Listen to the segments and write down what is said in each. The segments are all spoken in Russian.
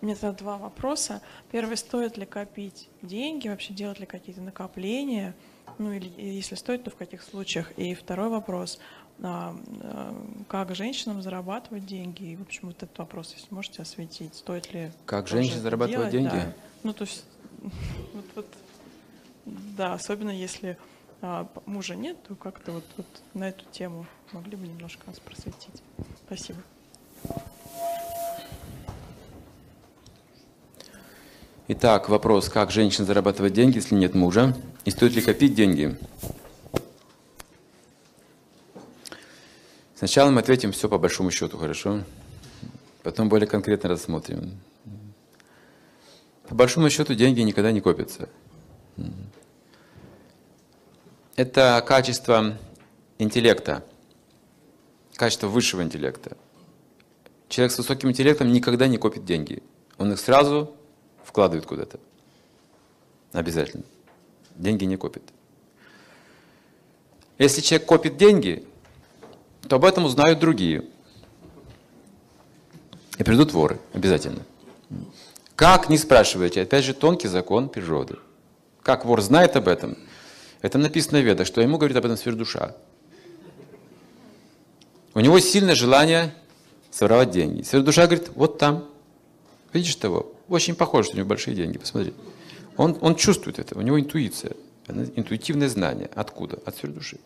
Мне тогда два вопроса. Первый, стоит ли копить деньги, вообще делать ли какие-то накопления, ну или если стоит, то в каких случаях? И второй вопрос, как женщинам зарабатывать деньги? И, в общем, вот этот вопрос, если можете осветить, стоит ли... Как женщине зарабатывать деньги? Да. Ну, то есть, да, особенно если мужа нет, то как-то вот на эту тему могли бы немножко нас просветить. Спасибо. Итак, вопрос, как женщина зарабатывает деньги, если нет мужа, и стоит ли копить деньги? Сначала мы ответим все по большому счету, хорошо? Потом более конкретно рассмотрим. По большому счету деньги никогда не копятся. Это качество интеллекта, качество высшего интеллекта. Человек с высоким интеллектом никогда не копит деньги. Он их сразу вкладывает куда-то. Обязательно. Деньги не копит. Если человек копит деньги, то об этом узнают другие. И придут воры. Обязательно. Как, не спрашивайте. Опять же, тонкий закон природы. Как вор знает об этом? Это написано в Ведах, что ему говорит об этом сверхдуша. У него сильное желание своровать деньги. Сверхдуша говорит, вот там. Видишь того? Очень похоже, что у него большие деньги, посмотри. Он чувствует это, у него интуиция, интуитивное знание. Откуда? От сверхдуши.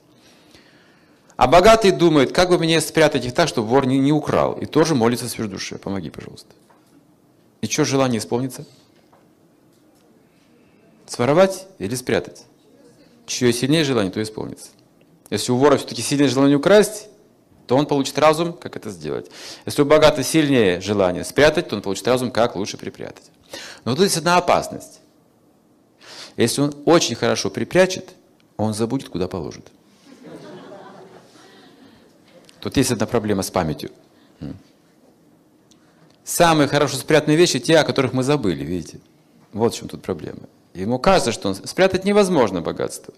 А богатый думает, как бы мне спрятать их так, чтобы вор не украл. И тоже молится сверхдуше, помоги, пожалуйста. И что желание исполнится? Своровать или спрятать? Чье сильнее желание, то исполнится. Если у вора все-таки сильное желание украсть, то он получит разум, как это сделать. Если у богатого сильнее желание спрятать, то он получит разум, как лучше припрятать. Но тут есть одна опасность. Если он очень хорошо припрячет, он забудет, куда положит. Тут есть одна проблема с памятью. Самые хорошо спрятанные вещи те, о которых мы забыли, видите. Вот в чем тут проблема. Ему кажется, что он... спрятать невозможно богатство.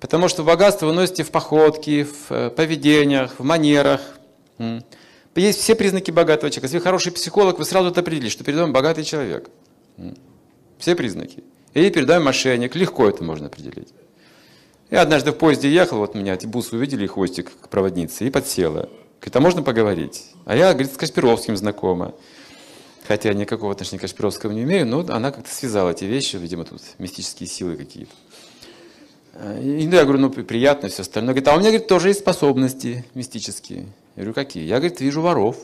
Потому что богатство вы носите в походке, в поведениях, в манерах. Есть все признаки богатого человека. Если вы хороший психолог, вы сразу это определите, что перед вами богатый человек. Все признаки. И перед вами мошенник. Легко это можно определить. Я однажды в поезде ехал, вот меня эти бусы увидели, хвостик к проводнице, и подсела. Говорит, а можно поговорить? А я, говорит, с Кашпировским знакома. Хотя я никакого отношения к Кашпировскому не имею, но она как-то связала эти вещи, видимо, тут мистические силы какие-то. И я говорю, ну приятно, все остальное. Говорит, а у меня, говорит, тоже есть способности мистические. Я говорю, какие? Я, говорит, вижу воров.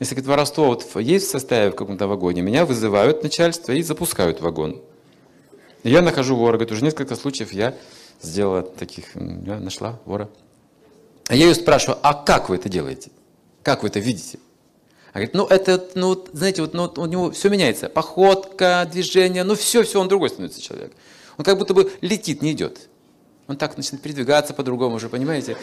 Если, говорит, воровство вот есть в составе в каком-то вагоне, меня вызывают начальство и запускают вагон. И я нахожу вора. Говорит, уже несколько случаев я сделала таких, я нашла вора. А я ее спрашиваю, а как вы это делаете? Как вы это видите? Она говорит, ну это, ну знаете, вот ну, у него все меняется. Походка, движение, ну все, он другой становится человек. Он как будто бы летит, не идет. Он так начинает передвигаться по-другому уже, понимаете?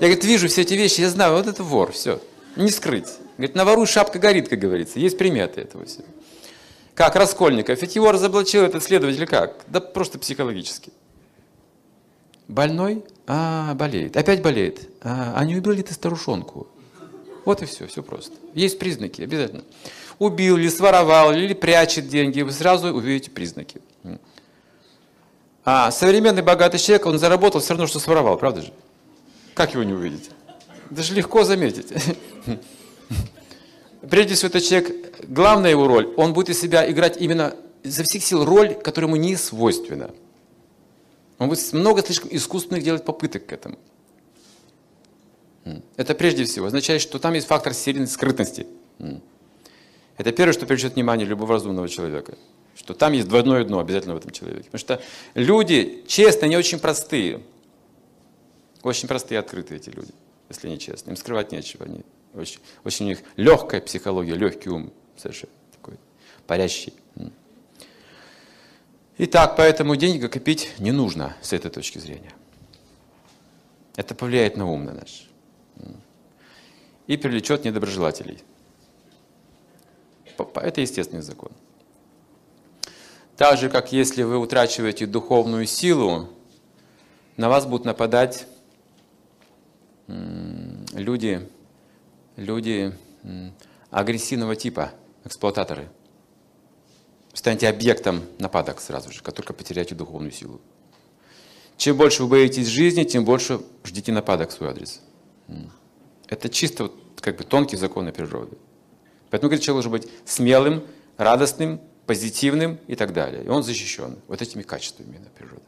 Я, говорит, вижу все эти вещи, я знаю, вот это вор, все. Не скрыть. Говорит, на вору шапка горит, как говорится. Есть приметы этого всего. Как Раскольников? Ведь его разоблачил этот следователь как? Да просто психологически. Больной? А, болеет. Опять болеет. А не убил ли ты старушонку? Вот и все просто. Есть признаки, обязательно. Убил ли, своровал ли, или прячет деньги, вы сразу увидите признаки. А современный богатый человек, он заработал все равно, что своровал, правда же? Как его не увидеть? Даже легко заметить. Прежде всего, этот человек, главная его роль, он будет из себя играть именно изо всех сил роль, которая ему не свойственна. Он будет много слишком искусственных делать попыток к этому. Это прежде всего означает, что там есть фактор серийной скрытности. Это первое, что привлечет внимание любого разумного человека. Что там есть двойное дно обязательно в этом человеке. Потому что люди, честно, они очень простые. Очень простые и открытые эти люди, если они честны. Им скрывать нечего. Они очень, очень у них легкая психология, легкий ум совершенно такой, парящий. Итак, поэтому деньги копить не нужно с этой точки зрения. Это повлияет на ум на наш. И привлечет недоброжелателей. Это естественный закон. Так же, как если вы утрачиваете духовную силу, на вас будут нападать люди агрессивного типа, эксплуататоры. Станете объектом нападок сразу же, как только потеряете духовную силу. Чем больше вы боитесь жизни, тем больше ждите нападок в свой адрес. Это чисто как бы тонкие законы природы. Поэтому человек должен быть смелым, радостным, позитивным и так далее. И он защищен вот этими качествами именно природы.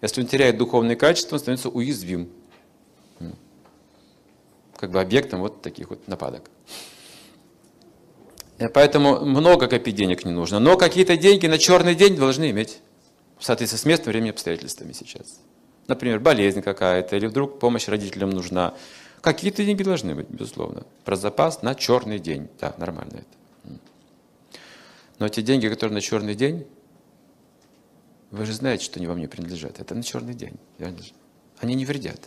Если он теряет духовные качества, он становится уязвим. Как бы объектом вот таких вот нападок. Поэтому много копить денег не нужно. Но какие-то деньги на черный день должны иметь. В соответствии с местом, временем, обстоятельствами сейчас. Например, болезнь какая-то, или вдруг помощь родителям нужна. Какие-то деньги должны быть, безусловно. Про запас на черный день. Да, нормально это. Но те деньги, которые на черный день, вы же знаете, что они вам не принадлежат. Это на черный день. Они не вредят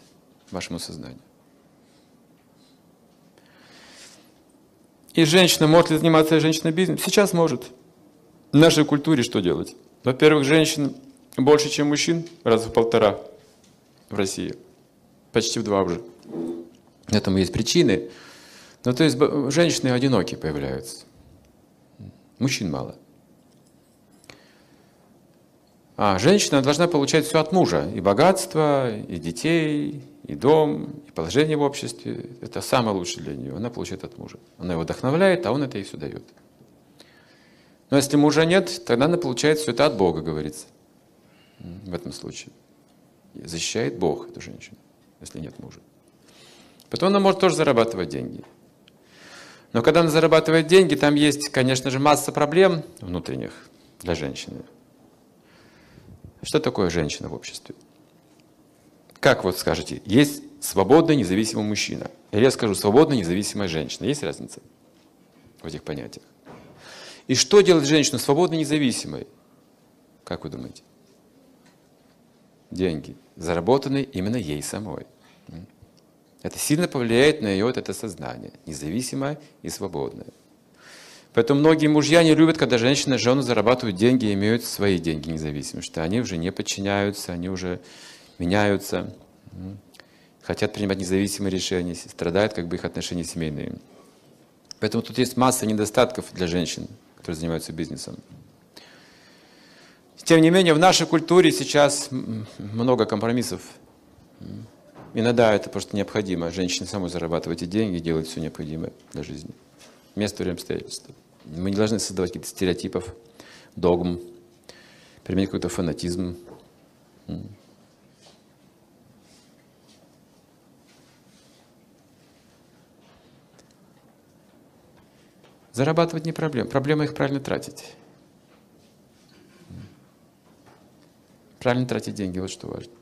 вашему сознанию. И женщина может ли заниматься женщиной бизнесом? Сейчас может. В нашей культуре что делать? Во-первых, женщин больше, чем мужчин, раз в полтора в России. Почти в два уже. Этому есть причины. Но то есть женщины одинокие появляются. Мужчин мало. А женщина должна получать все от мужа. И богатство, и детей, и дом, и положение в обществе. Это самое лучшее для нее. Она получает от мужа. Она его вдохновляет, а он это ей все дает. Но если мужа нет, тогда она получает все это от Бога, говорится. В этом случае. Защищает Бог эту женщину, если нет мужа. Потом она может тоже зарабатывать деньги. Но когда она зарабатывает деньги, там есть, конечно же, масса проблем внутренних для женщины. Что такое женщина в обществе? Как вот скажете, есть свободный независимый мужчина. Или я скажу, свободная независимая женщина. Есть разница в этих понятиях? И что делает женщину свободной независимой? Как вы думаете? Деньги, заработанные именно ей самой. Это сильно повлияет на ее вот это сознание, независимое и свободное. Поэтому многие мужья не любят, когда женщины, жены зарабатывают деньги и имеют свои деньги независимые, что они уже не подчиняются, они уже меняются, хотят принимать независимые решения, страдают как бы их отношения семейные. Поэтому тут есть масса недостатков для женщин, которые занимаются бизнесом. Тем не менее, в нашей культуре сейчас много компромиссов. Иногда это просто необходимо. Женщине самой зарабатывать эти деньги, делать все необходимое для жизни. Место, время, обстоятельства. Мы не должны создавать каких-то стереотипов, догм, применять какой-то фанатизм. Зарабатывать не проблема. Проблема их правильно тратить. Правильно тратить деньги, вот что важно.